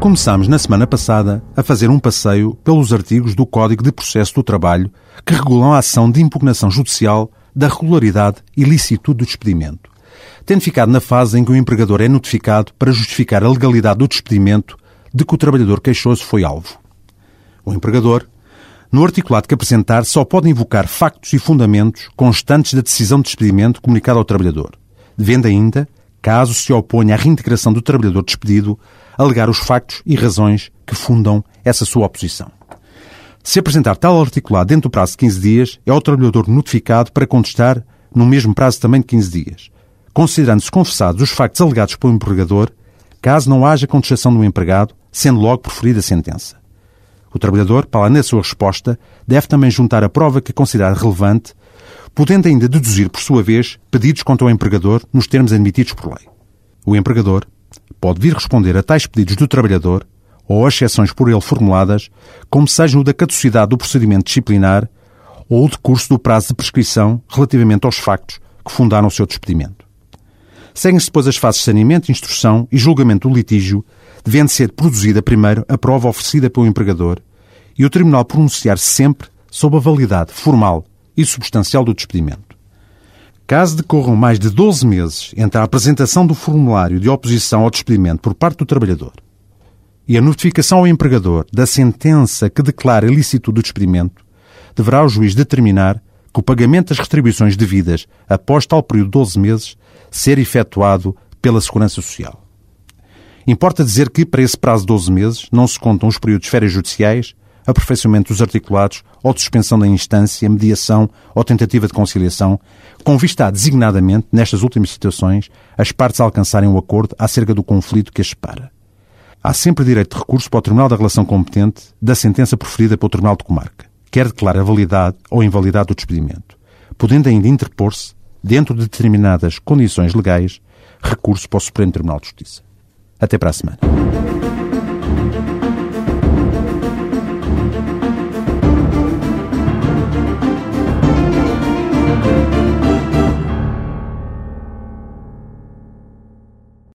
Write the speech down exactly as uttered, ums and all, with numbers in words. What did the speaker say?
Começámos na semana passada a fazer um passeio pelos artigos do Código de Processo do Trabalho que regulam a ação de impugnação judicial da regularidade e licitude do despedimento, tendo ficado na fase em que o empregador é notificado para justificar a legalidade do despedimento de que o trabalhador queixoso foi alvo. O empregador, no articulado que apresentar, só pode invocar factos e fundamentos constantes da decisão de despedimento comunicada ao trabalhador, devendo ainda, caso se oponha à reintegração do trabalhador despedido, alegar os factos e razões que fundam essa sua oposição. Se apresentar tal articulado dentro do prazo de quinze dias, é o trabalhador notificado para contestar no mesmo prazo também de quinze dias, considerando-se confessados os factos alegados pelo empregador, caso não haja contestação do empregado, sendo logo proferida a sentença. O trabalhador, para além da sua resposta, deve também juntar a prova que considerar relevante, podendo ainda deduzir, por sua vez, pedidos contra o empregador nos termos admitidos por lei. O empregador pode vir responder a tais pedidos do trabalhador ou a exceções por ele formuladas, como seja o da caducidade do procedimento disciplinar ou o decurso do prazo de prescrição relativamente aos factos que fundaram o seu despedimento. Seguem-se depois as fases de saneamento, instrução e julgamento do litígio, devendo ser produzida primeiro a prova oferecida pelo empregador e o tribunal pronunciar sempre sob a validade formal e substancial do despedimento. Caso decorram mais de doze meses entre a apresentação do formulário de oposição ao despedimento por parte do trabalhador e a notificação ao empregador da sentença que declara ilícito do despedimento, deverá o juiz determinar que o pagamento das retribuições devidas após tal período de doze meses ser efetuado pela Segurança Social. Importa dizer que, para esse prazo de doze meses, não se contam os períodos de férias judiciais, aperfeiçoamento dos articulados ou de suspensão da instância, mediação ou tentativa de conciliação, com vista a, designadamente, nestas últimas situações, as partes alcançarem um acordo acerca do conflito que as separa. Há sempre direito de recurso para o Tribunal da Relação Competente da sentença proferida pelo Tribunal de Comarca, quer declarar a validade ou invalidade do despedimento, podendo ainda interpor-se, dentro de determinadas condições legais, recurso para o Supremo Tribunal de Justiça. Até para a semana.